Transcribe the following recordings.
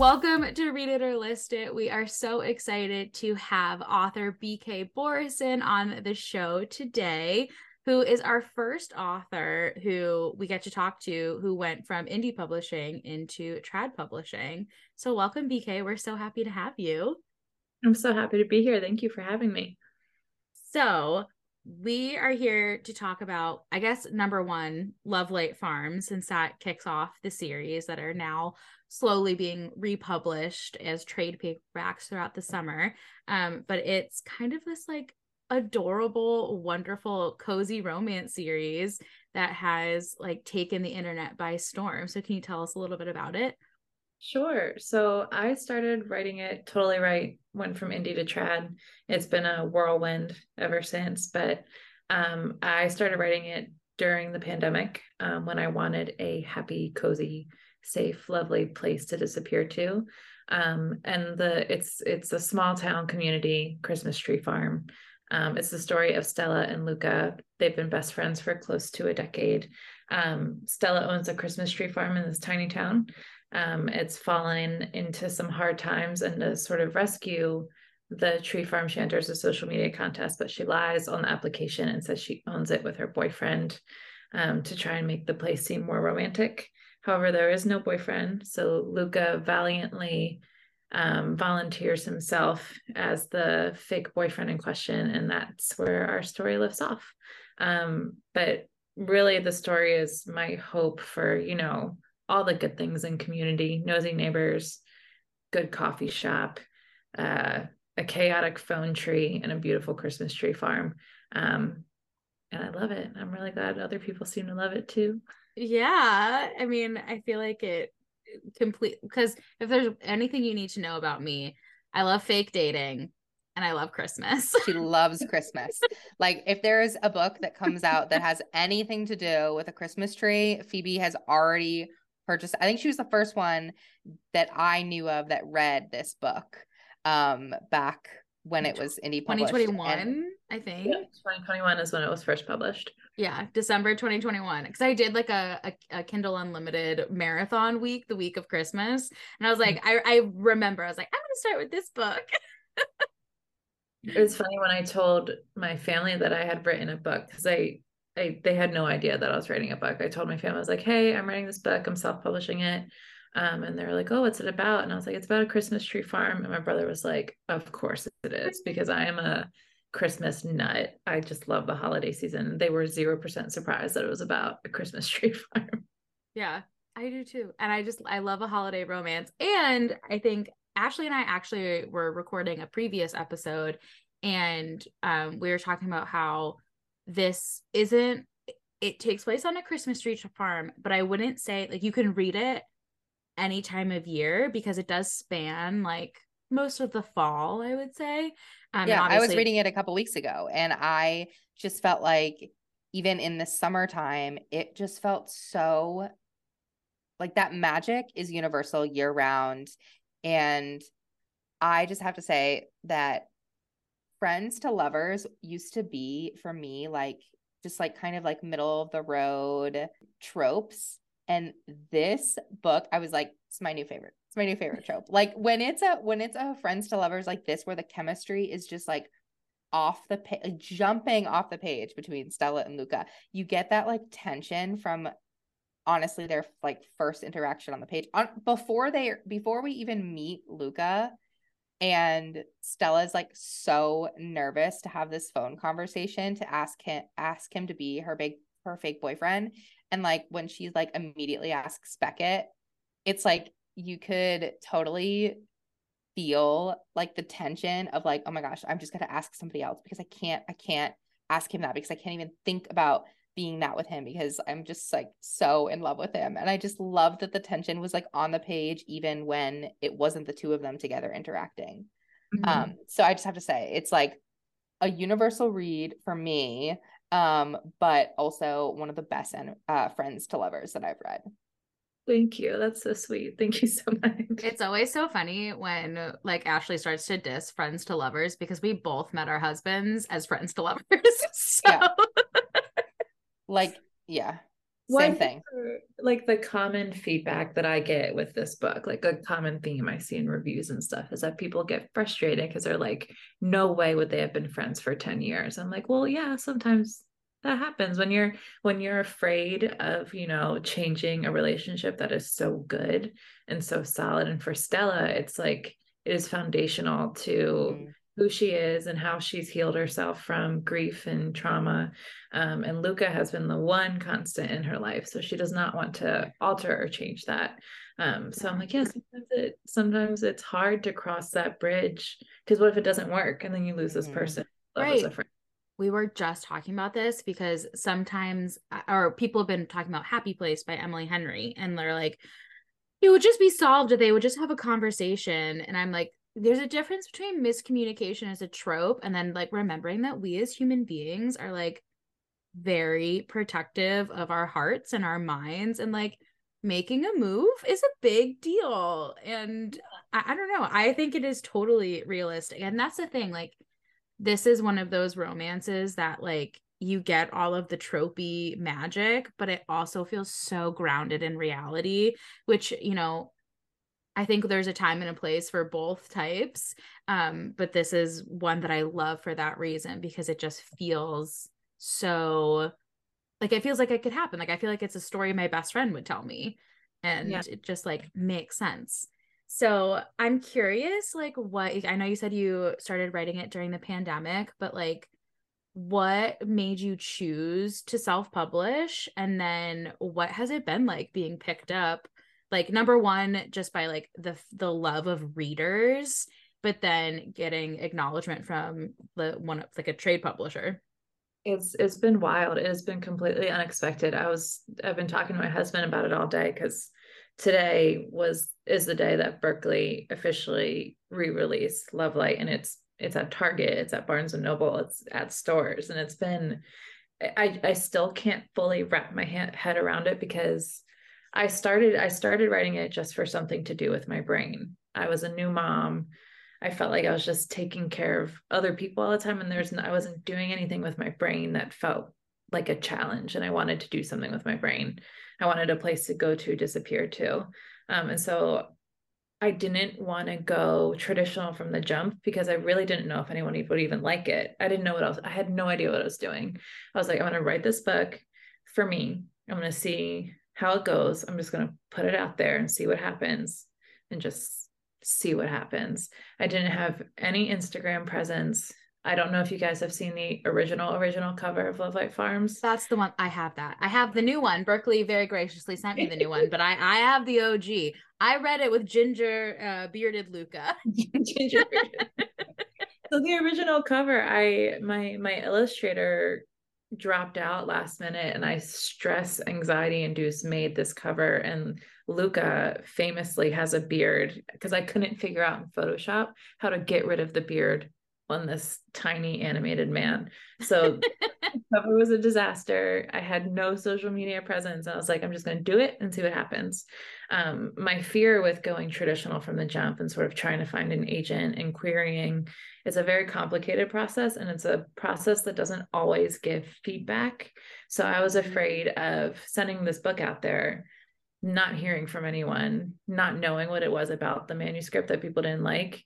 Welcome to Read It or List It. We are so excited to have author B.K. Borison on the show today, who is our first author who we get to talk to, who went from indie publishing into trad publishing. So welcome, B.K. We're so happy to have you. I'm so happy to be here. Thank you for having me. So we are here to talk about, I guess, number one, Lovelight Farms, since that kicks off the series that are now slowly being republished as trade paperbacks throughout the summer. But it's kind of this like adorable, wonderful, cozy romance series that has like taken the internet by storm. So can you tell us a little bit about it? Sure. So I started writing it totally right. Went from indie to trad. It's been a whirlwind ever since, but I started writing it during the pandemic when I wanted a happy, cozy, safe, lovely place to disappear to. And it's a small town community Christmas tree farm. It's the story of Stella and Luca. They've been best friends for close to a decade. Stella owns a Christmas tree farm in this tiny town. It's fallen into some hard times, and to sort of rescue the tree farm, she enters a social media contest, but she lies on the application and says she owns it with her boyfriend to try and make the place seem more romantic. However, there is no boyfriend, so Luca valiantly volunteers himself as the fake boyfriend in question, and that's where our story lifts off. But really, the story is my hope for, you know, all the good things in community: nosy neighbors, good coffee shop, a chaotic phone tree, and a beautiful Christmas tree farm. And I love it. I'm really glad other people seem to love it too. Yeah. I mean, I feel like it complete, because if there's anything you need to know about me, I love fake dating. And I love Christmas. She loves Christmas. Like, if there is a book that comes out that has anything to do with a Christmas tree, Phoebe has already purchased. I think she was the first one that I knew of that read this book back when it was indie published. 2021, I think. Yeah, 2021 is when it was first published. Yeah, December 2021. Because I did like a Kindle Unlimited marathon week, the week of Christmas. And I was like, I remember, I was like, I'm going to start with this book. It was funny when I told my family that I had written a book, because they had no idea that I was writing a book. I told my family, I was like, hey, I'm writing this book. I'm self-publishing it. And they were like, oh, what's it about? And I was like, it's about a Christmas tree farm. And my brother was like, of course it is, because I am a Christmas nut. I just love the holiday season. They were 0% surprised that it was about a Christmas tree farm. Yeah, I do too. And I love a holiday romance. And I think Ashley and I actually were recording a previous episode, and we were talking about how this isn't, it takes place on a Christmas tree farm, but I wouldn't say, like, you can read it any time of year, because it does span like most of the fall, I would say. Yeah, I was reading it a couple weeks ago, and I just felt like even in the summertime, it just felt so like that magic is universal year round. And I just have to say that friends to lovers used to be, for me, like just like kind of like middle of the road tropes. And this book, I was like, it's my new favorite. It's my new favorite trope. Like when it's a friends to lovers like this, where the chemistry is just like off the page, like jumping off the page between Stella and Luca, you get that like tension from honestly their like first interaction on the page before we even meet Luca. And Stella's like so nervous to have this phone conversation to ask him to be her fake boyfriend. And like when she like immediately asks Beckett, it's like you could totally feel like the tension of like, oh my gosh, I'm just gonna ask somebody else, because I can't ask him that, because I can't even think about being that with him, because I'm just like so in love with him. And I just love that the tension was like on the page, even when it wasn't the two of them together interacting. Mm-hmm. So I just have to say, it's like a universal read for me, but also one of the best friends to lovers that I've read. Thank you. That's so sweet. Thank you so much. It's always so funny when like Ashley starts to diss friends to lovers, because we both met our husbands as friends to lovers. So yeah. Like, yeah. Same thing. Like the common feedback that I get with this book, like a common theme I see in reviews and stuff, is that people get frustrated because they're like, no way would they have been friends for 10 years. I'm like, well, yeah, sometimes that happens when you're afraid of, you know, changing a relationship that is so good and so solid. And for Stella, it's like, it is foundational to who she is and how she's healed herself from grief and trauma. And Luca has been the one constant in her life. So she does not want to alter or change that. So I'm like, yeah, sometimes it's hard to cross that bridge, because what if it doesn't work? And then you lose this person. Right. We were just talking about this because sometimes, or people have been talking about Happy Place by Emily Henry, and they're like, it would just be solved if they would just have a conversation. And I'm like, there's a difference between miscommunication as a trope and then like remembering that we as human beings are like very protective of our hearts and our minds, and like making a move is a big deal. And I don't know, I think it is totally realistic. And that's the thing, like this is one of those romances that like you get all of the tropey magic, but it also feels so grounded in reality, which, you know, I think there's a time and a place for both types. But this is one that I love for that reason, because it just feels so like, it feels like it could happen. Like, I feel like it's a story my best friend would tell me, and it just like makes sense. So I'm curious, like what, I know you said you started writing it during the pandemic, but like what made you choose to self-publish? And then what has it been like being picked up? Like number one, just by like the love of readers, but then getting acknowledgement from the one, like a trade publisher. It's been wild. It has been completely unexpected. I've been talking to my husband about it all day, because today is the day that Berkley officially re-released Lovelight, and it's at Target, it's at Barnes and Noble, it's at stores, and it's been, I still can't fully wrap my head around it, because I started writing it just for something to do with my brain. I was a new mom. I felt like I was just taking care of other people all the time, and I wasn't doing anything with my brain that felt like a challenge. And I wanted to do something with my brain. I wanted a place to go to disappear to. And so I didn't want to go traditional from the jump, because I really didn't know if anyone would even like it. I didn't know what else. I had no idea what I was doing. I was like, I'm going to write this book for me. I'm going to see how it goes. I'm just going to put it out there and see what happens, and just see what happens. I didn't have any Instagram presence. I don't know if you guys have seen the original cover of Lovelight Farms. That's the one. I have that. I have the new one. Berkley very graciously sent me the new one, but I have the OG. I read it with ginger bearded Luca. Ginger bearded. So the original cover, my illustrator dropped out last minute, and I stress anxiety induced made this cover, and Luca famously has a beard, because I couldn't figure out in Photoshop how to get rid of the beard on this tiny animated man. So the cover was a disaster. I had no social media presence. I was like, I'm just going to do it and see what happens. My fear with going traditional from the jump and sort of trying to find an agent and querying, it's a very complicated process, and it's a process that doesn't always give feedback. So I was afraid of sending this book out there, not hearing from anyone, not knowing what it was about the manuscript that people didn't like.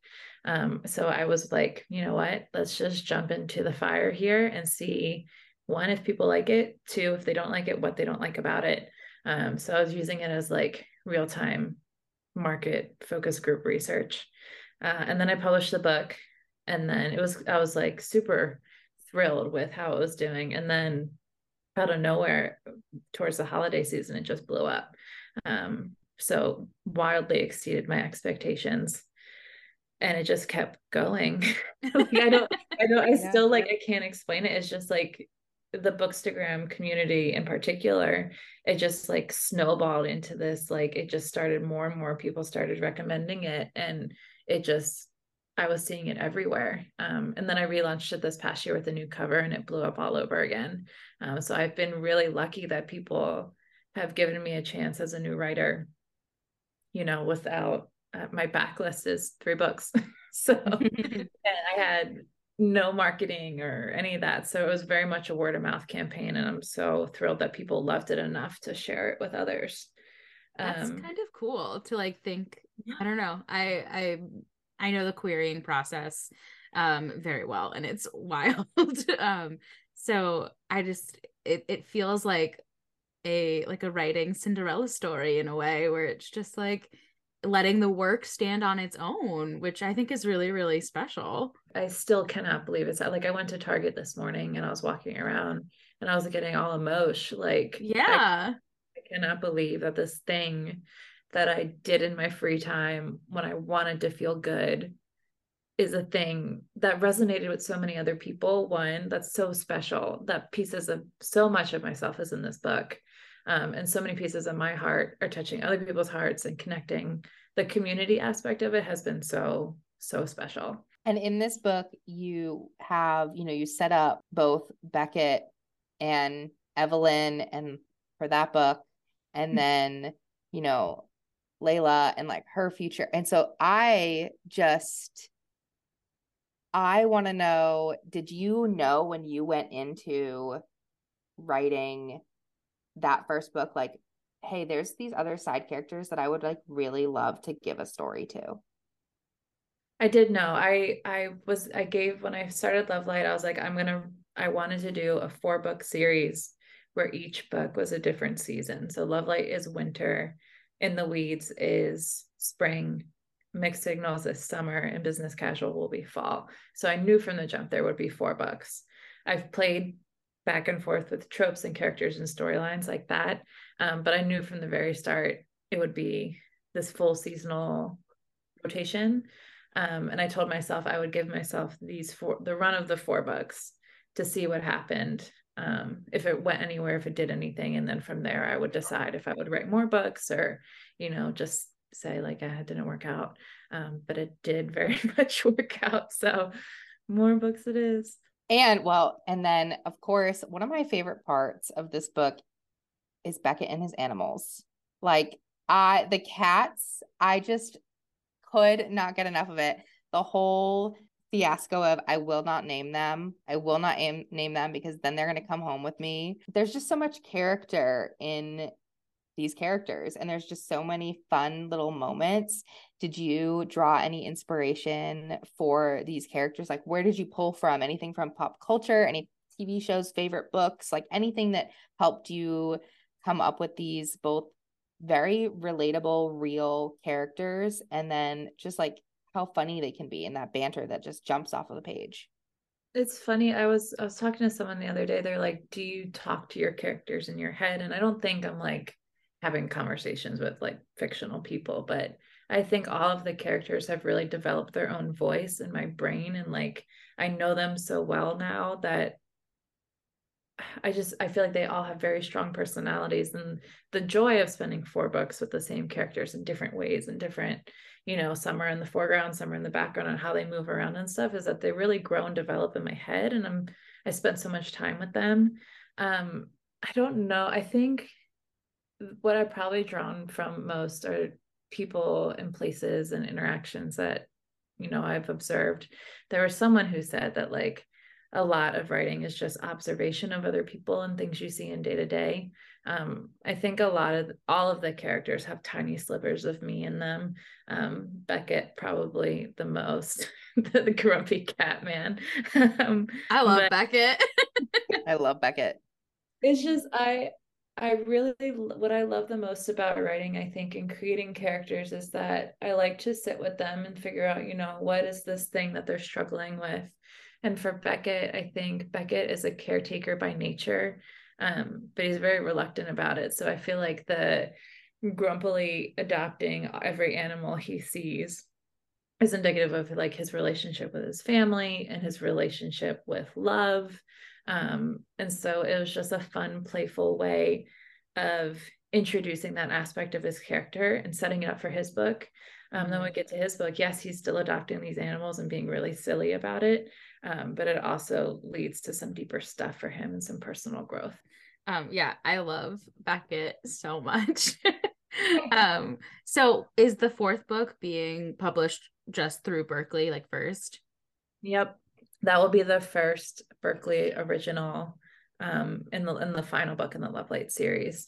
So I was like, you know what, let's just jump into the fire here and see, one, if people like it, two, if they don't like it, what they don't like about it. So I was using it as like real-time market focus group research. And then I published the book, and then I was like super thrilled with how it was doing. And then out of nowhere towards the holiday season, it just blew up. So wildly exceeded my expectations, and it just kept going. Like, I still like, I can't explain it. It's just like the Bookstagram community in particular, it just like snowballed into this. Like it just started, more and more people started recommending it, and it just, I was seeing it everywhere. And then I relaunched it this past year with a new cover, and it blew up all over again. So I've been really lucky that people have given me a chance as a new writer, you know, without my backlist is 3 books. So and I had no marketing or any of that. So it was very much a word of mouth campaign. And I'm so thrilled that people loved it enough to share it with others. That's kind of cool to like think, yeah. I don't know. I know the querying process very well, and it's wild. So I just, it feels like a writing Cinderella story in a way, where it's just like letting the work stand on its own, which I think is really, really special. I still cannot believe it's I went to Target this morning and I was walking around and I was getting all emotional. Like, yeah, I cannot believe that this thing that I did in my free time when I wanted to feel good is a thing that resonated with so many other people. One, that's so special, that pieces of so much of myself is in this book. And so many pieces of my heart are touching other people's hearts and connecting. The community aspect of it has been so, so special. And in this book, you have, you set up both Beckett and Evelyn and for that book, and then, Layla and like her future. And so I want to know, did you know when you went into writing that first book, like, hey, there's these other side characters that I would like really love to give a story to? I did know. When I started Lovelight, I was like, I wanted to do a 4-book series where each book was a different season. So Lovelight is winter, In the Weeds is spring, Mixed Signals is summer, and Business Casual will be fall. So I knew from the jump there would be 4 books. I've played back and forth with tropes and characters and storylines like that. But I knew from the very start it would be this full seasonal rotation. And I told myself I would give myself the run of the 4 books to see what happened, if it went anywhere, if it did anything. And then from there, I would decide if I would write more books or, just say like, it didn't work out, but it did very much work out. So more books it is. And then of course, one of my favorite parts of this book is Beckett and his animals. Like the cats, I just could not get enough of it. The whole fiasco of I will not name them because then they're going to come home with me. There's just so much character in these characters, and there's just so many fun little moments. Did you draw any inspiration for these characters? Like, where did you pull from? Anything from pop culture, any TV shows, favorite books, like anything that helped you come up with these both very relatable, real characters, and then just like how funny they can be in that banter that just jumps off of the page? It's funny. I was talking to someone the other day. They're like, do you talk to your characters in your head? And I don't think I'm like having conversations with like fictional people, but I think all of the characters have really developed their own voice in my brain. And like, I know them so well now that I feel like they all have very strong personalities, and the joy of spending 4 books with the same characters in different ways and different, some are in the foreground, some are in the background, and how they move around and stuff is that they really grow and develop in my head. And I spent so much time with them. I don't know. I think what I've probably drawn from most are people and places and interactions that, I've observed. There was someone who said that like a lot of writing is just observation of other people and things you see in day to day. I think all of the characters have tiny slivers of me in them. Beckett probably the most, the grumpy cat man. Beckett. I love Beckett. It's just, what I love the most about writing, I think, and creating characters is that I like to sit with them and figure out, what is this thing that they're struggling with? And for Beckett, I think Beckett is a caretaker by nature, but he's very reluctant about it. So I feel like the grumpily adopting every animal he sees is indicative of like his relationship with his family and his relationship with love. And so it was just a fun, playful way of introducing that aspect of his character and setting it up for his book. Then we get to his book. Yes, he's still adopting these animals and being really silly about it. But it also leads to some deeper stuff for him and some personal growth. I love Beckett so much. So is the 4th book being published just through Berkley, like first? Yep. that will be the first Berkley original in the final book in the Lovelight series.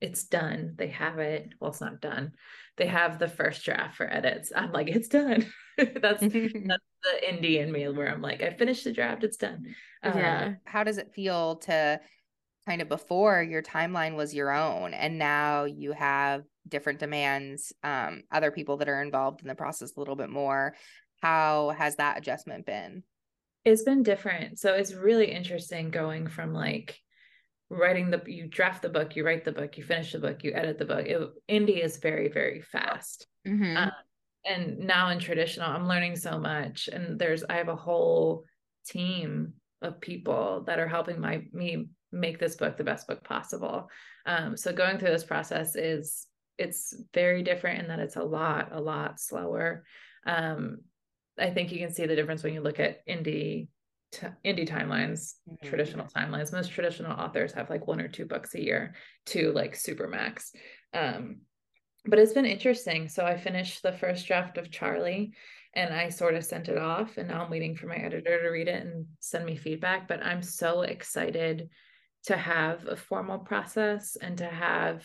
It's done. They have it. Well, it's not done. They have the first draft for edits. I'm like, it's done. That's the indie in me where I'm like, I finished the draft. It's done. Yeah. How does it feel to kind of before your timeline was your own and now you have different demands, other people that are involved in the process a little bit more? How has that adjustment been? It's been different. So it's really interesting going from like writing you draft the book, you write the book, you finish the book, you edit the book. Indie is very, very fast. Mm-hmm. And now in traditional, I'm learning so much. And I have a whole team of people that are helping me make this book the best book possible. So going through this process it's very different in that it's a lot slower. I think you can see the difference when you look at indie timelines, mm-hmm. traditional timelines. Most traditional authors have like one or two books a year to like supermax. But it's been interesting. So I finished the first draft of Charlie and I sort of sent it off, and now I'm waiting for my editor to read it and send me feedback. But I'm so excited to have a formal process and to have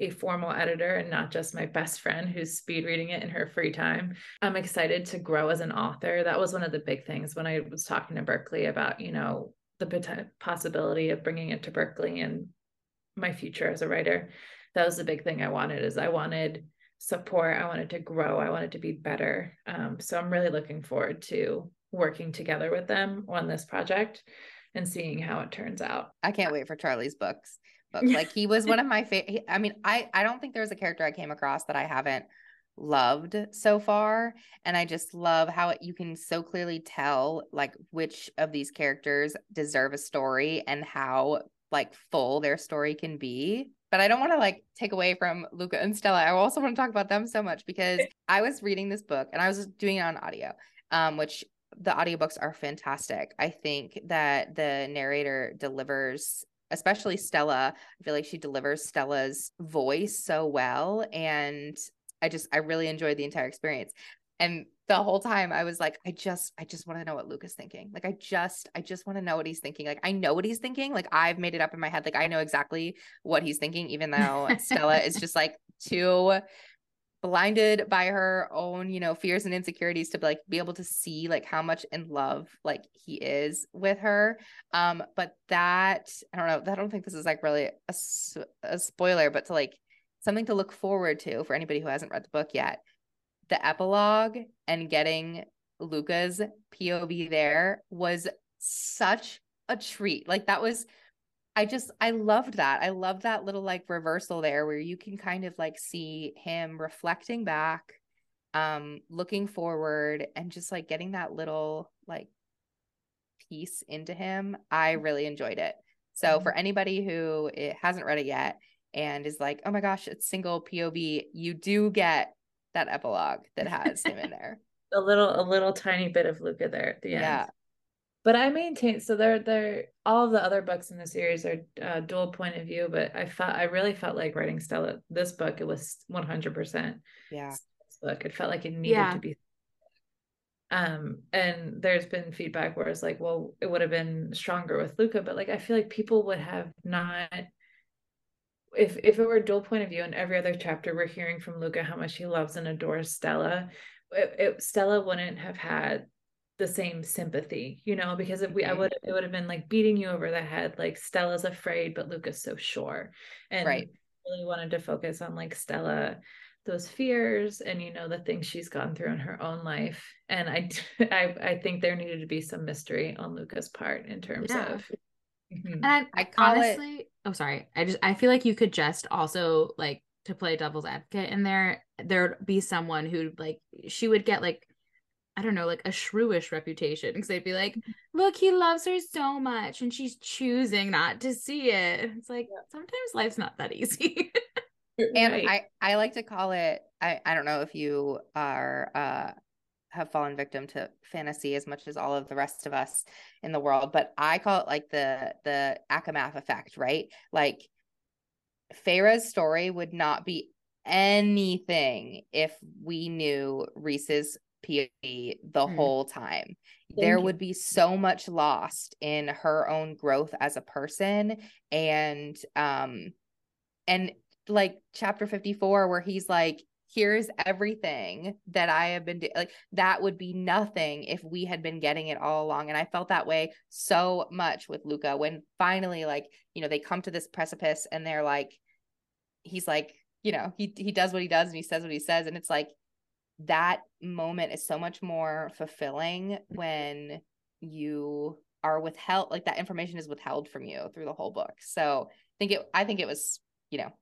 a formal editor and not just my best friend who's speed reading it in her free time. I'm excited to grow as an author. That was one of the big things when I was talking to Berkley about, you know, the possibility of bringing it to Berkley and my future as a writer. That was the big thing I wanted, is I wanted support. I wanted to grow. I wanted to be better. So I'm really looking forward to working together with them on this project and seeing how it turns out. I can't wait for Charlie's books. Like, he was one of my favorite. I mean, I don't think there's a character I came across that I haven't loved so far. And I just love how you can so clearly tell like which of these characters deserve a story and how like full their story can be. But I don't want to like take away from Luca and Stella. I also want to talk about them so much because I was reading this book and I was doing it on audio, which the audiobooks are fantastic. I think that the narrator delivers, especially Stella. I feel like she delivers Stella's voice so well. And I really enjoyed the entire experience. And the whole time I was like, I just want to know what Luca's thinking. Like, I just want to know what he's thinking. Like, I know what he's thinking. Like, I've made it up in my head. Like, I know exactly what he's thinking, even though Stella is just like too blinded by her own, you know, fears and insecurities to like be able to see like how much in love like he is with her. But that, I don't think this is like really a spoiler, but to like something to look forward to for anybody who hasn't read the book yet. The epilogue and getting Luca's POV there was such a treat. Like, that was, I loved that. I love that little like reversal there where you can kind of like see him reflecting back, looking forward, and just like getting that little like piece into him. I really enjoyed it. So for anybody who hasn't read it yet and is like, oh my gosh, it's single POV, you do get that epilogue that has him in there. a little tiny bit of Luca there at the end. Yeah. But I maintain, so they're all of the other books in the series are dual point of view, but I really felt like writing Stella, this book, it was 100%. Yeah. This book, it felt like it needed to be. And there's been feedback where it's like, well, it would have been stronger with Luca, but like, I feel like people would have not, if it were dual point of view in every other chapter, we're hearing from Luca how much he loves and adores Stella. Stella wouldn't have had the same sympathy, you know, because it would have been like beating you over the head. Like, Stella's afraid, but Luca's so sure. And right. Really wanted to focus on like Stella, those fears and, you know, the things she's gone through in her own life. And I think there needed to be some mystery on Luca's part in terms of. Mm-hmm. And I feel like you could just also like, to play devil's advocate in there'd be someone who like, she would get like, I don't know, like a shrewish reputation, because they'd be like, look, he loves her so much and she's choosing not to see it. It's like, sometimes life's not that easy. And right. I like to call it, I don't know if you are have fallen victim to fantasy as much as all of the rest of us in the world, but I call it like the Akamath effect, right? Like, Feyre's story would not be anything if we knew Reese's POV the whole time. There would be so much lost in her own growth as a person. And like chapter 54, where he's like, here's everything that I have been doing. Like, that would be nothing if we had been getting it all along. And I felt that way so much with Luca when finally, like, you know, they come to this precipice and they're like, he's like, you know, he does what he does and he says what he says. And it's like, that moment is so much more fulfilling when you are withheld, like that information is withheld from you through the whole book. So I think it was, you know,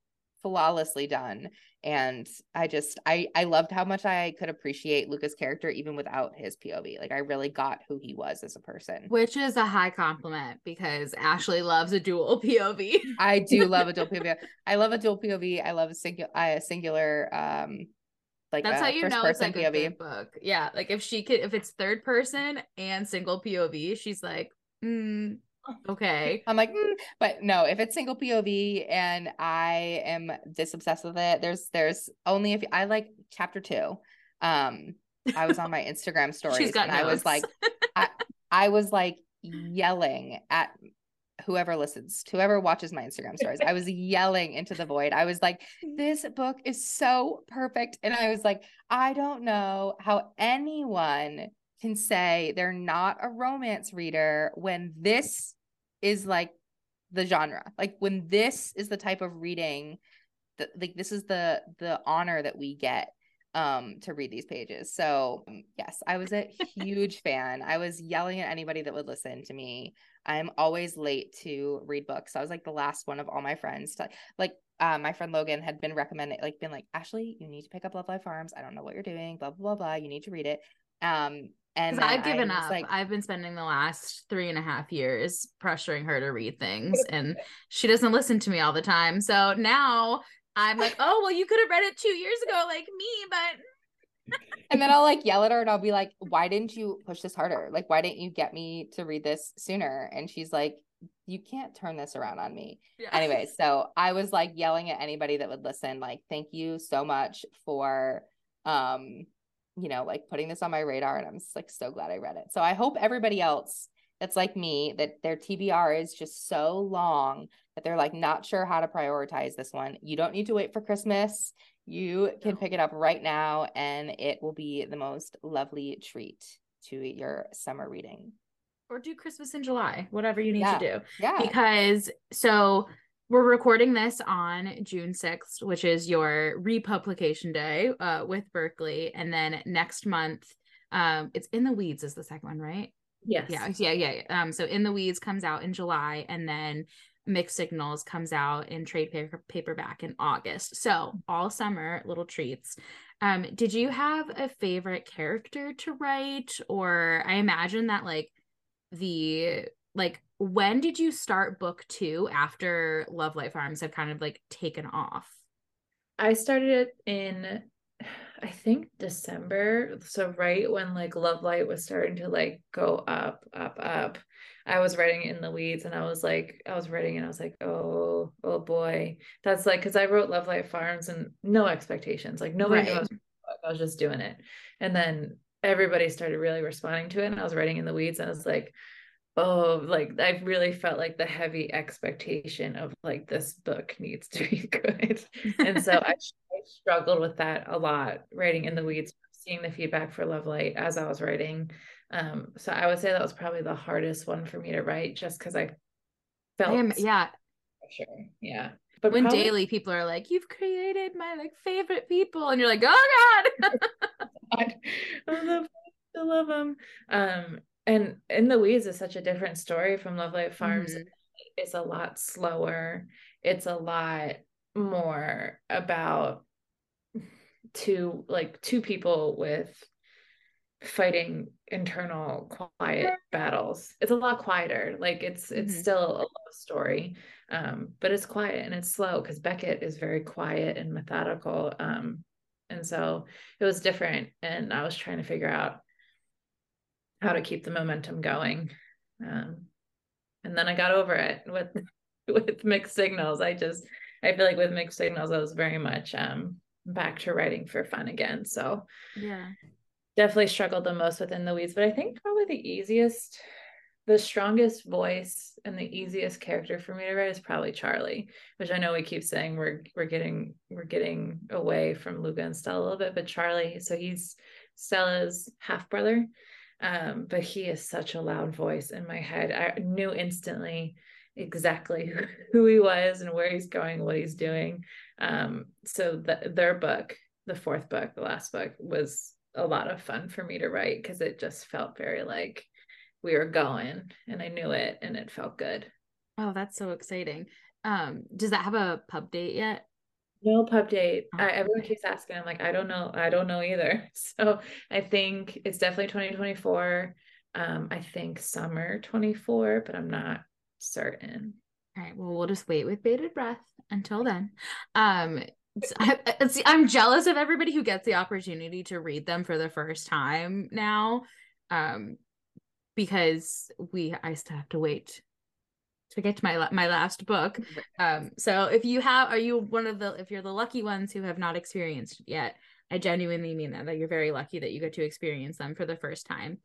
flawlessly done. And I loved how much I could appreciate Luca's character even without his POV. Like, I really got who he was as a person, which is a high compliment because Ashley loves a dual POV. I do love a dual POV. I love a dual POV. I love a singular like, that's how you know it's like a good book. Yeah, like if she could, if it's third person and single POV, she's like, okay. I'm like, but no, if it's single POV and I am this obsessed with it, there's only if I like chapter 2. I was on my Instagram stories and notes. I was like, I was like yelling at whoever listens, whoever watches my Instagram stories. I was yelling into the void. I was like, this book is so perfect. And I was like, I don't know how anyone can say they're not a romance reader when this is like the genre, like when this is the type of reading that, like, this is the honor that we get to read these pages. So yes, I was a huge fan. I was yelling at anybody that would listen to me. I'm always late to read books. I was like the last one of all my friends to, like, my friend Logan had been recommending, like, been like, Ashley, you need to pick up Lovelight Farms. I don't know what you're doing, blah, blah, blah, blah. You need to read it. And I've given up. Like, I've been spending the last 3.5 years pressuring her to read things, and she doesn't listen to me all the time. So now I'm like, oh, well, you could have read it 2 years ago, like me, but. And then I'll like yell at her and I'll be like, why didn't you push this harder? Like, why didn't you get me to read this sooner? And she's like, you can't turn this around on me. Yeah. Anyway, so I was like yelling at anybody that would listen, like, thank you so much for, you know, like putting this on my radar. And I'm just like, so glad I read it. So I hope everybody else that's like me, that their TBR is just so long that they're like not sure how to prioritize this one. You don't need to wait for Christmas. You can pick it up right now, and it will be the most lovely treat to your summer reading. Or do Christmas in July, whatever you need to do. Yeah. Because, so we're recording this on June 6th, which is your republication day with Berkley. And then next month, it's In the Weeds is the second one, right? Yes. Yeah. So In the Weeds comes out in July, and then Mixed Signals comes out in trade paperback in August. So all summer, little treats. Did you have a favorite character to write? Or I imagine that when did you start book 2 after Lovelight Farms had kind of like taken off? I started it in, I think, December. So right when like Lovelight was starting to like go up. I was writing In the Weeds, and I was writing and I was like, oh boy. That's like, cause I wrote Lovelight Farms and no expectations. Like nobody knows. I was just doing it. And then everybody started really responding to it. And I was writing In the Weeds, and I was like, oh, like I really felt like the heavy expectation of like, this book needs to be good. And so I struggled with that a lot, writing In the Weeds, seeing the feedback for Lovelight as I was writing. So I would say that was probably the hardest one for me to write, just because I felt but when probably, daily people are like, you've created my like favorite people, and you're like, oh god, I love them. And In the Weeds is such a different story from Lovelight Farms. Mm-hmm. It's a lot slower, it's a lot more about two people with fighting internal quiet battles. It's a lot quieter. Like it's still a love story, but it's quiet and it's slow, because Beckett is very quiet and methodical, and so it was different, and I was trying to figure out how to keep the momentum going, and then I got over it with Mixed Signals. I feel like with Mixed Signals I was very much back to writing for fun again. So yeah. definitely struggled the most with In the Weeds, but I think probably the easiest, the strongest voice and the easiest character for me to write is probably Charlie, which I know we keep saying we're getting away from Luca and Stella a little bit, but Charlie, so he's Stella's half brother, but he is such a loud voice in my head. I knew instantly exactly who he was and where he's going, what he's doing. So their book, the fourth book, the last book, was a lot of fun for me to write because it just felt very like we were going and I knew it and it felt good. Oh, that's so exciting. Does that have a pub date yet? No pub date. Oh, everyone keeps asking. I'm like, I don't know either. So I think it's definitely 2024. I think summer 24, but I'm not certain. All right. Well, we'll just wait with bated breath until then. I'm jealous of everybody who gets the opportunity to read them for the first time now, because I still have to wait to get to my last book. So if you're the lucky ones who have not experienced it yet, I genuinely mean that you're very lucky that you get to experience them for the first time.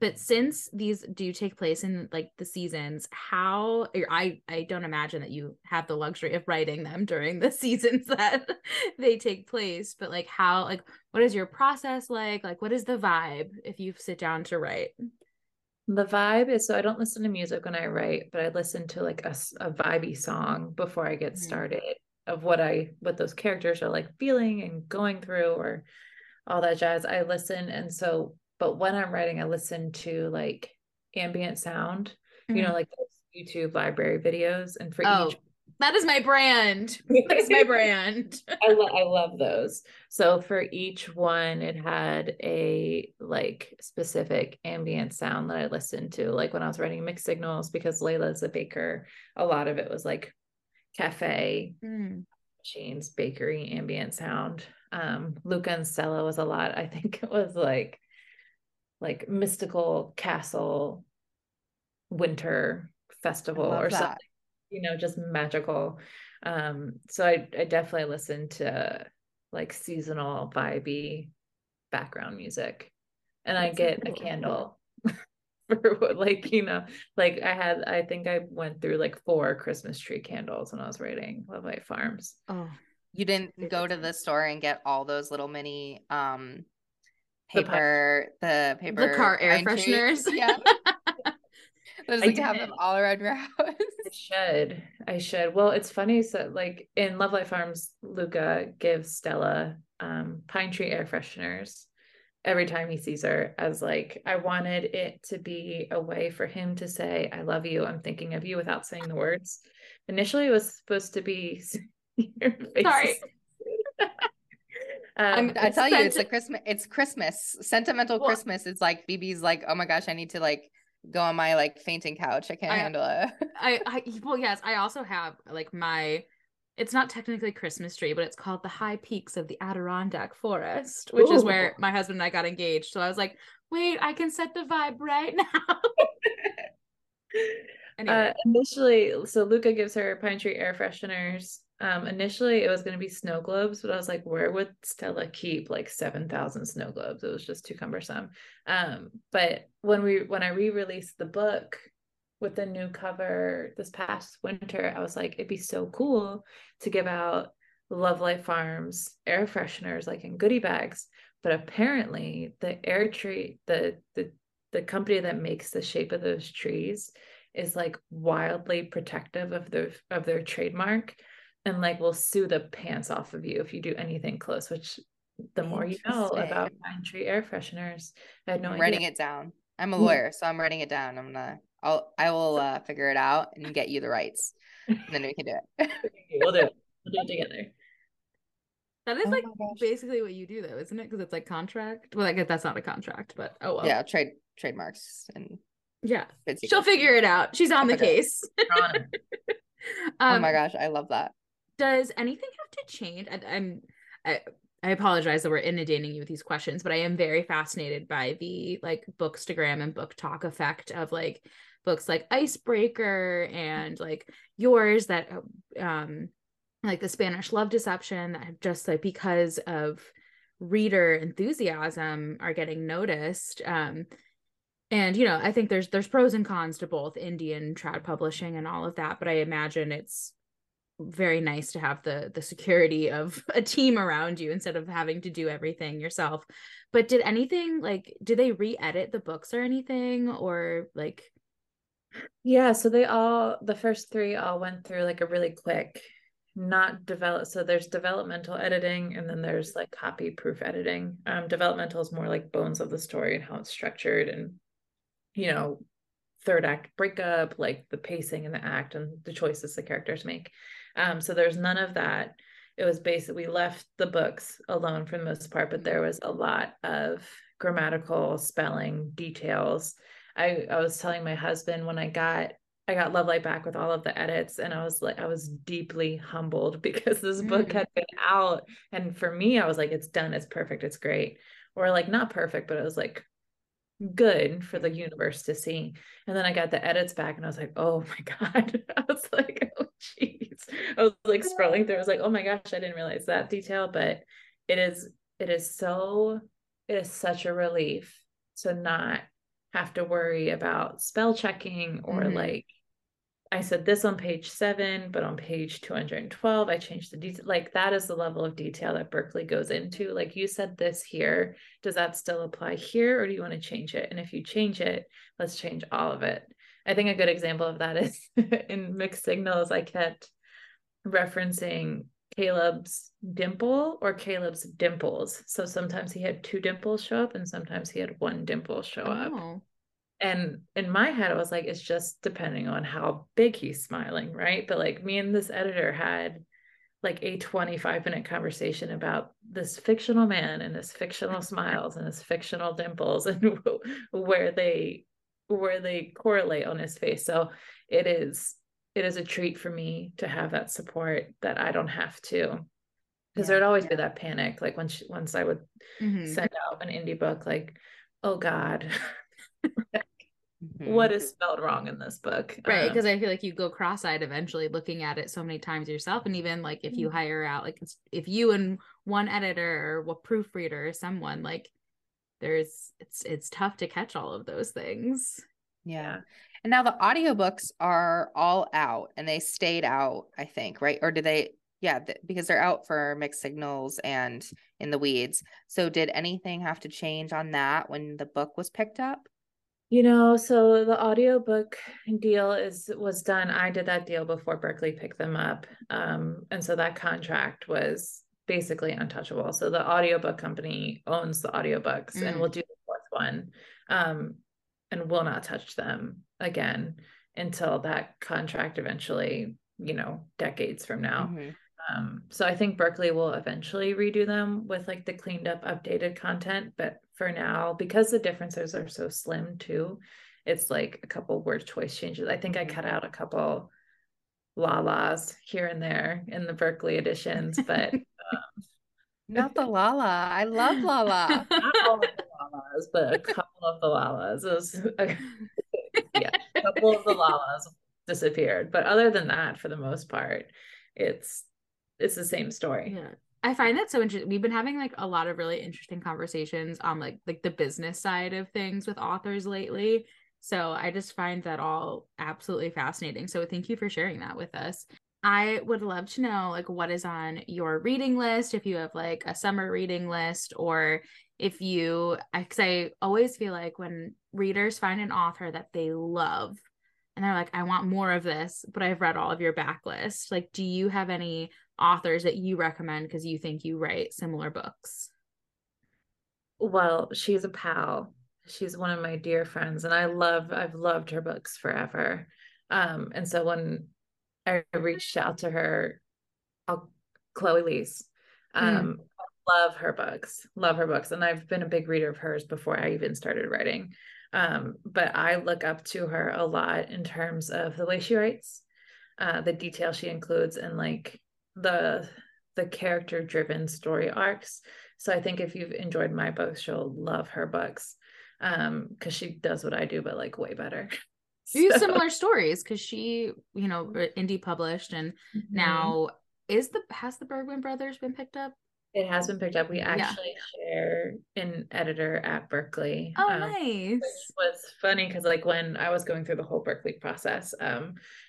But since these do take place in like the seasons, I don't imagine that you have the luxury of writing them during the seasons that they take place, but like what is your process like? Like, what is the vibe if you sit down to write? The vibe is, so I don't listen to music when I write, but I listen to like a vibey song before I get started of what those characters are like feeling and going through or all that jazz. I listen. And so, but when I'm writing, I listen to like ambient sound, you know, like those YouTube library videos. And for each, that is my brand. That's my brand. I love those. So for each one, it had a like specific ambient sound that I listened to. Like when I was writing Mixed Signals, because Layla's a baker, a lot of it was like cafe machines, bakery, ambient sound. Luca and Stella was a lot. I think it was like mystical castle winter festival or something, you know, just magical. So I definitely listen to like seasonal vibey background music, and I get a candle for what, like, you know, like I think I went through like 4 Christmas tree candles when I was writing Lovelight Farms. Oh, you didn't go to the store and get all those little mini, the car air fresheners. Yeah. There's like, have them all around your house. I should. Well, it's funny. So like in Lovelight Farms, Luca gives Stella pine tree air fresheners every time he sees her, as like, I wanted it to be a way for him to say, I love you, I'm thinking of you, without saying the words. Initially it was supposed to be your face. Sorry. I tell you, it's a Christmas. It's Christmas, sentimental Christmas. It's like BB's like, oh my gosh, I need to like go on my like fainting couch. I can't handle it. Yes, I also have like my. It's not technically Christmas tree, but it's called the High Peaks of the Adirondack Forest, which is where my husband and I got engaged. So I was like, wait, I can set the vibe right now. Anyway. Initially, so Luca gives her pine tree air fresheners. Initially it was going to be snow globes, but I was like, where would Stella keep like 7,000 snow globes? It was just too cumbersome. But when I re-released the book with the new cover this past winter, I was like, it'd be so cool to give out Lovelight Farms air fresheners, like in goodie bags. But apparently the air tree, the company that makes the shape of those trees is like wildly protective of their trademark. And like, we'll sue the pants off of you if you do anything close, which the more you know about pine tree air fresheners, I had no idea. I'm writing it down. I'm a lawyer, so I'm writing it down. I will figure it out and get you the rights. And then we can do it. We'll do it together. That is like basically what you do though, isn't it? Because it's like contract. Well, I guess that's not a contract, but oh well. Yeah, trademarks and she'll figure it out. She's on the case. Oh my gosh, I love that. Does anything have to change? I apologize that we're inundating you with these questions, but I am very fascinated by the like Bookstagram and BookTok effect of like books like Icebreaker and like yours that like the Spanish Love Deception, that have just like, because of reader enthusiasm are getting noticed. And, you know, I think there's pros and cons to both indie and trad publishing and all of that, but I imagine it's very nice to have the security of a team around you instead of having to do everything yourself. But did anything, like, did they re-edit the books or anything, or like? Yeah. So they all, the first three all went through like a really quick, not develop. So there's developmental editing, and then there's like copy proof editing. Developmental is more like bones of the story and how it's structured, and, you know, third act breakup, like the pacing and the act and the choices the characters make. So there's none of that. It was basically, we left the books alone for the most part, but there was a lot of grammatical, spelling, details. I was telling my husband when I got Lovelight back with all of the edits, and I was like, I was deeply humbled because this book had been out. And for me, I was like, it's done. It's perfect. It's great. Or like, not perfect, but it was like good for the universe to see. And then I got the edits back, and I was like, oh my God. I was like, oh jeez. I was like scrolling through. I was like, oh my gosh, I didn't realize that detail, but it is such a relief to not have to worry about spell checking or like, I said this on page 7, but on page 212, I changed the detail. Like, that is the level of detail that Berkley goes into. Like, you said this here, does that still apply here? Or do you want to change it? And if you change it, let's change all of it. I think a good example of that is in Mixed Signals, I kept referencing Caleb's dimple or Caleb's dimples. So sometimes he had 2 dimples show up, and sometimes he had 1 dimple show up. And in my head, I was like, it's just depending on how big he's smiling, right? But like, me and this editor had like a 25-minute conversation about this fictional man and his fictional smiles and his fictional dimples and where they correlate on his face. So it is a treat for me to have that support, that I don't have to, because there'd always be that panic. Like once I would send out an indie book, like, oh God, what is spelled wrong in this book? Right. Because I feel like you go cross-eyed eventually looking at it so many times yourself. And even like, if you hire out, like if you and one editor or a proofreader or someone, like it's tough to catch all of those things. Yeah. And now the audiobooks are all out, and they stayed out, I think, right? Or did they? Yeah, because they're out for Mixed Signals and In the Weeds. So did anything have to change on that when the book was picked up? You know, so the audiobook deal was done. I did that deal before Berkley picked them up. And so that contract was basically untouchable. So the audiobook company owns the audiobooks and will do the fourth one and will not touch them again until that contract eventually, you know, decades from now. So I think Berkley will eventually redo them with like the cleaned up, updated content. But for now, because the differences are so slim too, it's like a couple word choice changes. I think I cut out a couple la-las here and there in the Berkley editions, but not the la-la. I love la-la. Not all of the la-las, but a couple of the la-las. A couple of the la-las disappeared. But other than that, for the most part, it's the same story. Yeah, I find that so interesting. We've been having like a lot of really interesting conversations on like the business side of things with authors lately. So I just find that all absolutely fascinating. So thank you for sharing that with us. I would love to know like what is on your reading list, if you have like a summer reading list, or if you, because I always feel like when readers find an author that they love and they're like, I want more of this, but I've read all of your backlist. Like, do you have any authors that you recommend because you think you write similar books? Well, she's a pal. She's one of my dear friends, and I've loved her books forever. And so when I reached out to her, Chloe Lee's, love her books. And I've been a big reader of hers before I even started writing. But I look up to her a lot in terms of the way she writes, the detail she includes, and like the character driven story arcs. So I think if you've enjoyed my books, you'll love her books. Cause she does what I do, but like way better. You have similar stories. Cause she, you know, indie published, and now has the Bergman Brothers been picked up? It has been picked up. We actually share an editor at Berkley. Oh, nice. Which was funny because, like, when I was going through the whole Berkley process,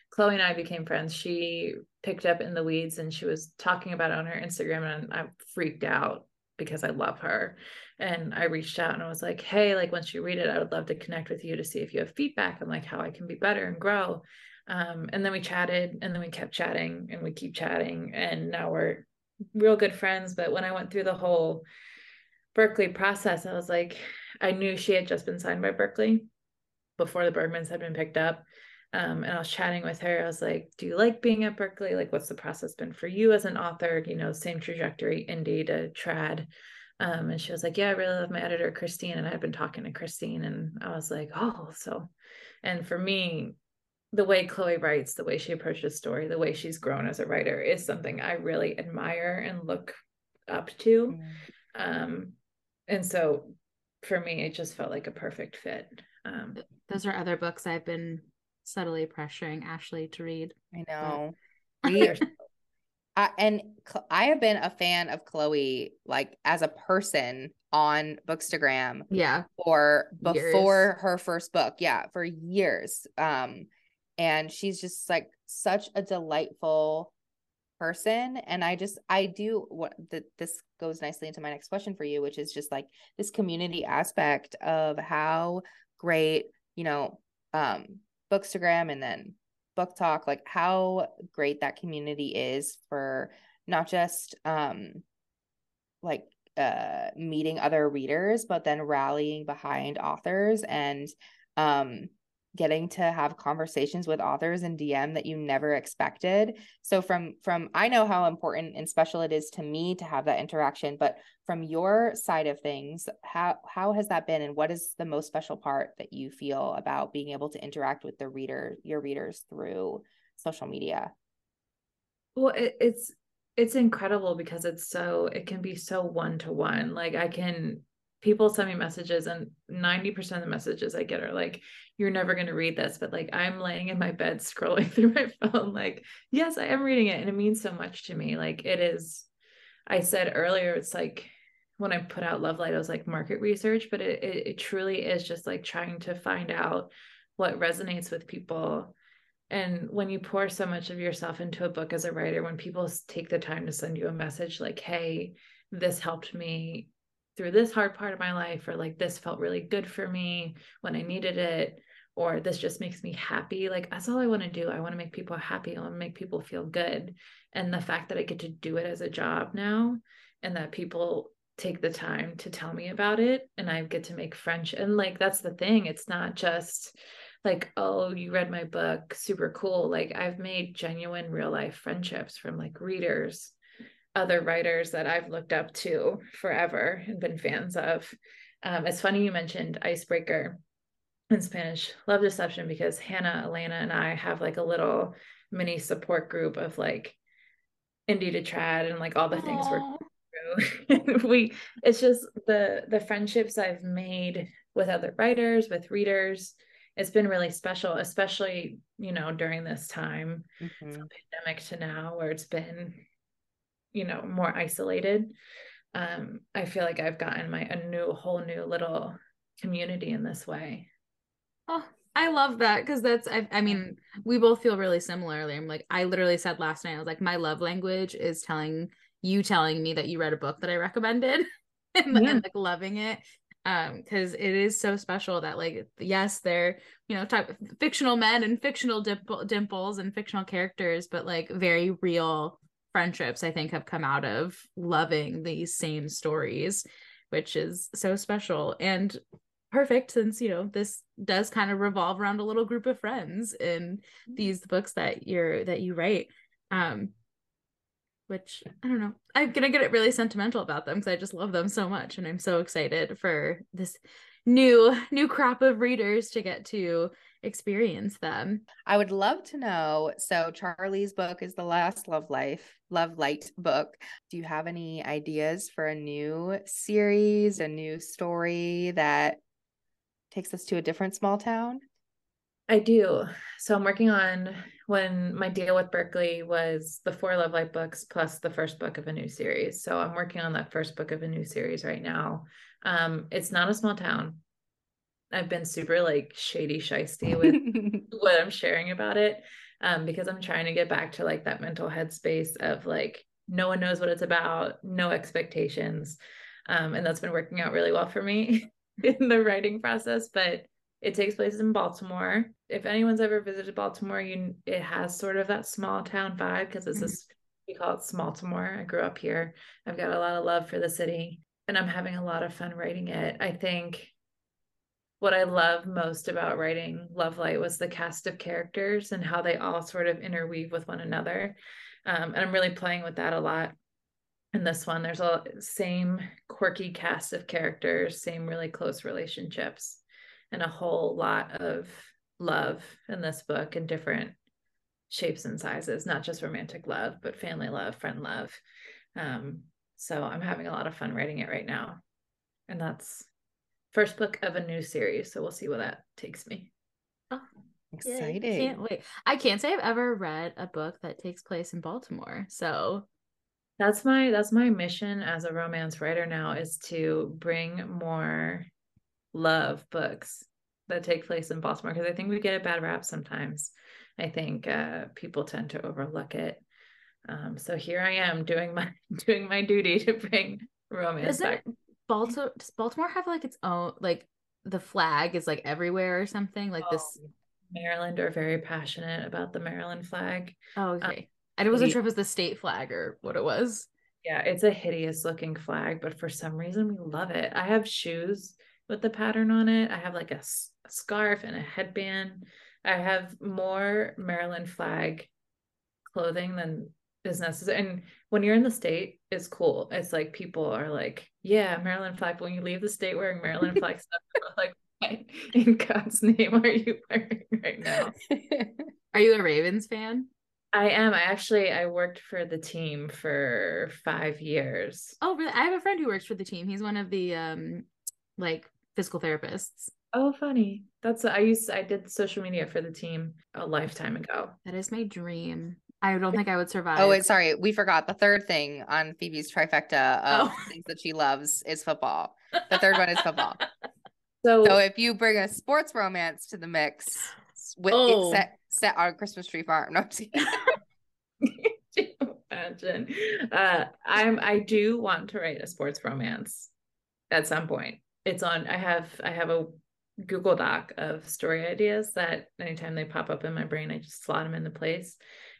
Chloe and I became friends. She picked up In the Weeds and she was talking about it on her Instagram, and I freaked out because I love her. And I reached out and I was like, hey, like, once you read it, I would love to connect with you to see if you have feedback and like how I can be better and grow. And then we chatted, and then we kept chatting, and we keep chatting, and now we're real good friends. But when I went through the whole Berkley process, I was like, I knew she had just been signed by Berkley before the Bergmans had been picked up. And I was chatting with her. I was like, do you like being at Berkley? Like, what's the process been for you as an author? You know, same trajectory, indie to trad. And she was like, yeah, I really love my editor, Christine. And I've been talking to Christine, and I was like, oh, so, and for me, the way Chloe writes, the way she approaches story, the way she's grown as a writer is something I really admire and look up to. And so for me, it just felt like a perfect fit. Those are other books I've been subtly pressuring Ashley to read. I know. We are. I have been a fan of Chloe, like, as a person on Bookstagram. Yeah. Or before her first book. Yeah. For years. And she's just like such a delightful person. And this goes nicely into my next question for you, which is just like this community aspect of how great, you know, Bookstagram and then BookTok, like how great that community is for not just meeting other readers, but then rallying behind authors and getting to have conversations with authors in DM that you never expected. So from I know how important and special it is to me to have that interaction, but from your side of things, how has that been, and what is the most special part that you feel about being able to interact with your readers through social media? Well, it's incredible because it can be so one-to-one. Like, people send me messages, and 90% of the messages I get are like, you're never going to read this, but like, I'm laying in my bed scrolling through my phone. Like, yes, I am reading it. And it means so much to me. Like, it is, I said earlier, it's like when I put out Lovelight, I was like market research, but it truly is just like trying to find out what resonates with people. And when you pour so much of yourself into a book as a writer, when people take the time to send you a message, like, hey, this helped me through this hard part of my life, or like, this felt really good for me when I needed it, or this just makes me happy. Like, that's all I want to do. I want to make people happy. I want to make people feel good. And the fact that I get to do it as a job now, and that people take the time to tell me about it, and I get to make friendships. And like, that's the thing. It's not just like, oh, you read my book, super cool. Like, I've made genuine real life friendships from like readers, other writers that I've looked up to forever and been fans of. It's funny you mentioned Icebreaker and Spanish Love Deception, because Hannah, Elena, and I have like a little mini support group of like indie to trad and like all the things we're going through. It's just the friendships I've made with other writers, with readers. It's been really special, especially, you know, during this time from pandemic to now, where it's been, you know, more isolated. I feel like I've gotten a whole new little community in this way. Oh, I love that. Cause I mean, we both feel really similarly. I'm like, I literally said last night, I was like, my love language is telling me that you read a book that I recommended and like loving it. Cause it is so special that like, yes, they're, you know, fictional men and fictional dimples and fictional characters, but like very real friendships, I think, have come out of loving these same stories, which is so special and perfect, since, you know, this does kind of revolve around a little group of friends in these books that you write, which, I don't know, I'm gonna get really sentimental about them because I just love them so much, and I'm so excited for this new crop of readers to get to experience them. I would love to know. So Charlie's book is the last Lovelight book. Do you have any ideas for a new series, a new story that takes us to a different small town? I do. So I'm working on, when my deal with Berkley was the 4 Lovelight books plus the first book of a new series. So I'm working on that first book of a new series right now. It's not a small town. I've been super like shady shysty with what I'm sharing about it, because I'm trying to get back to like that mental headspace of like, no one knows what it's about, no expectations. And that's been working out really well for me in the writing process, but it takes place in Baltimore. If anyone's ever visited Baltimore, it has sort of that small town vibe because it's this, we call it Smalltimore. I grew up here. I've got a lot of love for the city and I'm having a lot of fun writing it. I think what I love most about writing Lovelight was the cast of characters and how they all sort of interweave with one another. And I'm really playing with that a lot. In this one, there's a same quirky cast of characters, same really close relationships, and a whole lot of love in this book in different shapes and sizes, not just romantic love, but family love, friend love. So I'm having a lot of fun writing it right now. And that's first book of a new series. So we'll see where that takes me. Oh, exciting. Yeah, can't wait. I can't say I've ever read a book that takes place in Baltimore. So that's my mission as a romance writer now, is to bring more love books that take place in Baltimore, because I think we get a bad rap sometimes. I think people tend to overlook it. So here I am doing my duty to bring romance. Does Baltimore have like its own, like the flag is like everywhere or something like this? Maryland are very passionate about the Maryland flag. Oh, okay. I wasn't sure if it was the state flag or what it was. Yeah, it's a hideous looking flag, but for some reason we love it. I have shoes with the pattern on it. I have like a scarf and a headband. I have more Maryland flag clothing than is necessary. And when you're in the state, it's cool. It's like people are like, yeah, Maryland flag. When you leave the state wearing Maryland flag stuff, you're like, what in God's name are you wearing right now? Are you a Ravens fan? I am. I worked for the team for 5 years. Oh, really? I have a friend who works for the team. He's one of the like physical therapists. Oh, funny. I did social media for the team a lifetime ago. That is my dream. I don't think I would survive. Oh, wait, sorry. We forgot the third thing on Phoebe's trifecta of things that she loves is football. The third one is football. So if you bring a sports romance to the mix with set on a Christmas tree farm. No, I'm just kidding. Can you imagine? I do want to write a sports romance at some point. It's on, I have a Google Doc of story ideas that anytime they pop up in my brain, I just slot them into place.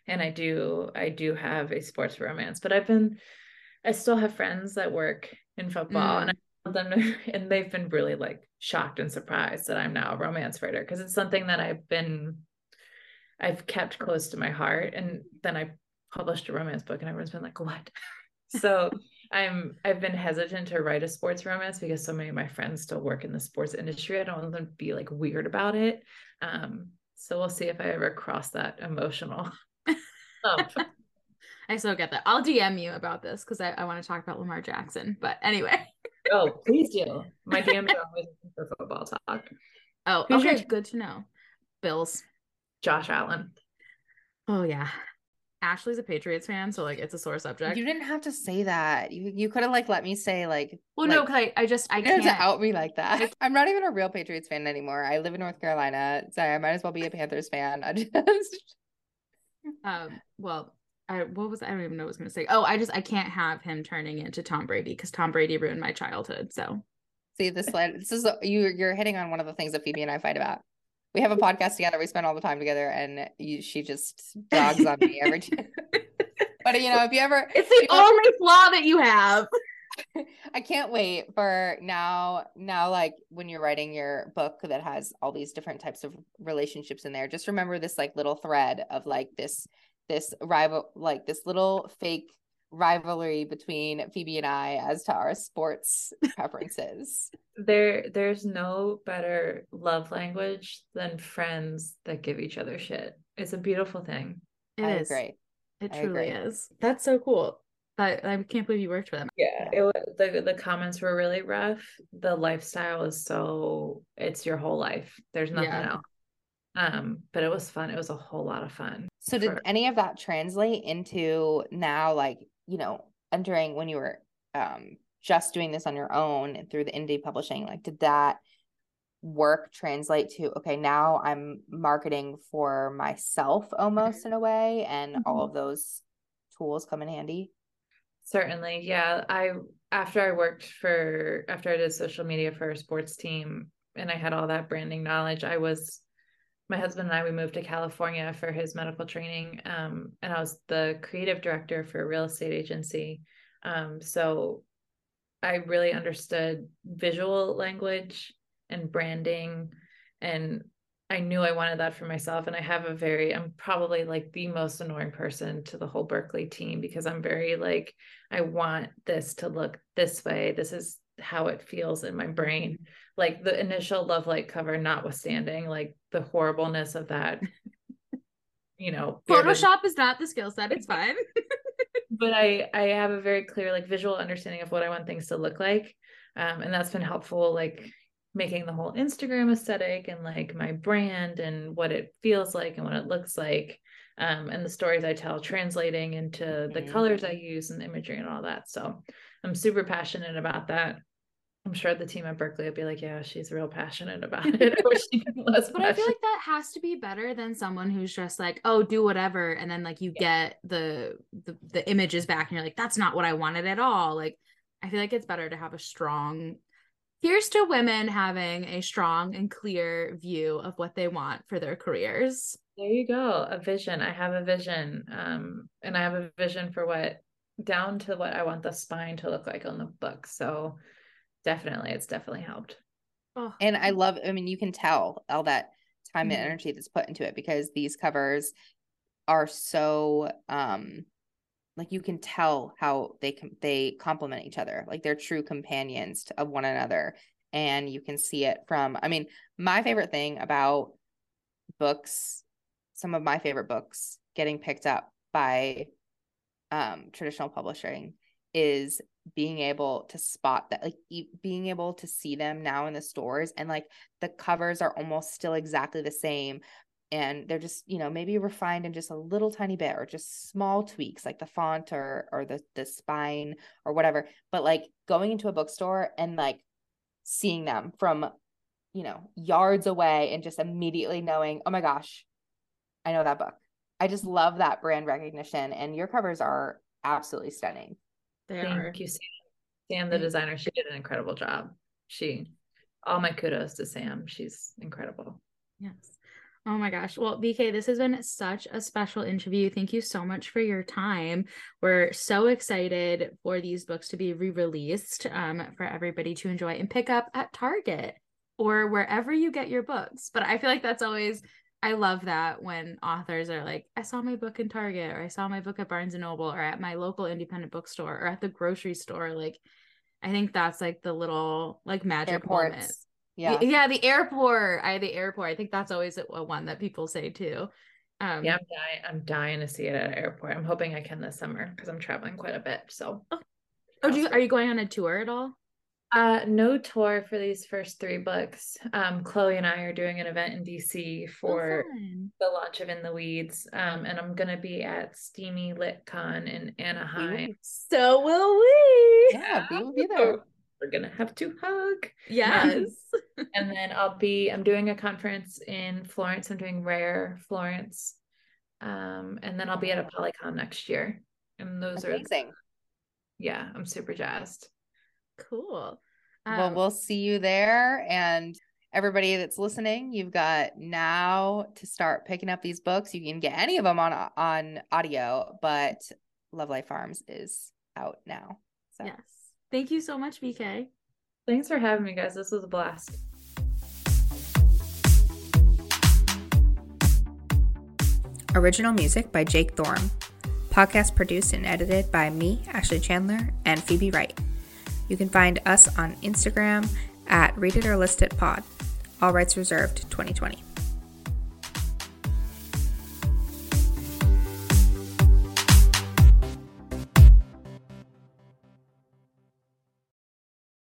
And I do have a sports romance, but I still have friends that work in football and I love them and they've been really like shocked and surprised that I'm now a romance writer. Cause it's something that I've kept close to my heart. And then I published a romance book and everyone's been like, what? So I've been hesitant to write a sports romance because so many of my friends still work in the sports industry. I don't want them to be like weird about it. So we'll see if I ever cross that emotional hump. I still get that. I'll DM you about this because I want to talk about Lamar Jackson. But anyway. Oh, please do. My DMs are always for football talk. Oh, okay. Good to know. Bills. Josh Allen. Oh, yeah. Ashley's a Patriots fan, so like it's a sore subject. You didn't have to say that. You could have like let me say like. Well, like, no, because I can't to out me like that. I'm not even a real Patriots fan anymore. I live in North Carolina, so I might as well be a Panthers fan. I just. Well, I don't even know what I was gonna say. Oh, I can't have him turning into Tom Brady because Tom Brady ruined my childhood. So. See this slide. This is you're hitting on one of the things that Phoebe and I fight about. We have a podcast together. We spend all the time together, and she just dogs on me every time. But you know, if you ever, it's the only flaw that you have. I can't wait for now, like when you're writing your book that has all these different types of relationships in there. Just remember this like little thread of like this rival, like this little fake rivalry between Phoebe and I as to our sports preferences. There's no better love language than friends that give each other shit. It's a beautiful thing. I agree. It truly is. That's so cool. I can't believe you worked for them. Yeah. The comments were really rough. The lifestyle is it's your whole life. There's nothing else. But it was fun. It was a whole lot of fun. So did any of that translate into now, like, you know, entering when you were just doing this on your own and through the indie publishing, like, did that work translate to, okay, now I'm marketing for myself almost in a way, and all of those tools come in handy? Certainly. Yeah. After I did social media for a sports team and I had all that branding knowledge, my husband and I, we moved to California for his medical training. And I was the creative director for a real estate agency. So I really understood visual language and branding, and I knew I wanted that for myself. And I'm probably like the most annoying person to the whole Berkley team, because I'm very like, I want this to look this way. This is how it feels in my brain. Like the initial Lovelight cover notwithstanding, like the horribleness of that, you know, Photoshop is not the skill set. It's fine. But I have a very clear, like, visual understanding of what I want things to look like. And that's been helpful, like making the whole Instagram aesthetic and like my brand and what it feels like and what it looks like. And the stories I tell translating into the colors I use and the imagery and all that. So I'm super passionate about that. I'm sure the team at Berkley will be like, yeah, she's real passionate about it. Or she could be less passionate. I feel like that has to be better than someone who's just like, oh, do whatever. And then like you get the images back and you're like, that's not what I wanted at all. Like, I feel like it's better to have a strong, here's to women having a strong and clear view of what they want for their careers. There you go. A vision. I have a vision. And I have a vision for down to what I want the spine to look like on the book. So definitely, it's definitely helped. Oh. And you can tell all that time and energy that's put into it, because these covers are so, like, you can tell how they complement each other. Like, they're true companions of one another. And you can see it from, I mean, my favorite thing about books, some of my favorite books getting picked up by traditional publishing is being able to spot that, like being able to see them now in the stores, and like the covers are almost still exactly the same, and they're just, you know, maybe refined in just a little tiny bit, or just small tweaks like the font or the spine or whatever. But like going into a bookstore and like seeing them from, you know, yards away and just immediately knowing, oh my gosh, I know that book. I just love that brand recognition, and your covers are absolutely stunning. Thank you, Sam, the designer. She did an incredible job. All my kudos to Sam. She's incredible. Yes. Oh my gosh. Well, BK, this has been such a special interview. Thank you so much for your time. We're so excited for these books to be re-released for everybody to enjoy and pick up at Target or wherever you get your books. But I feel like that's always, I love that when authors are like, I saw my book in Target, or I saw my book at Barnes and Noble, or at my local independent bookstore, or at the grocery store. Like, I think that's like the little like magic moment. Yeah. Yeah. The airport. I think that's always a one that people say too. Yeah. I'm dying to see it at an airport. I'm hoping I can this summer, cause I'm traveling quite a bit. So. Oh, are you going on a tour at all? No tour for these first three books. Chloe and I are doing an event in DC for the launch of In the Weeds. And I'm going to be at Steamy Lit Con in Anaheim. So will we. Yeah, we will be there. We're going to have to hug. Yes. And then I'm doing a conference in Florence. I'm doing Rare Florence. And then I'll be at a Polycom next year. And those amazing. Yeah, I'm super jazzed. Cool. Well, we'll see you there. And everybody that's listening, you've got now to start picking up these books. You can get any of them on audio, but Lovelight Farms is out now. So. Yes. Thank you so much, BK. Thanks for having me, guys. This was a blast. Original music by Jake Thorne. Podcast produced and edited by me, Ashley Chandler, and Phoebe Wright. You can find us on Instagram at Read It or List It Pod. All rights reserved 2020.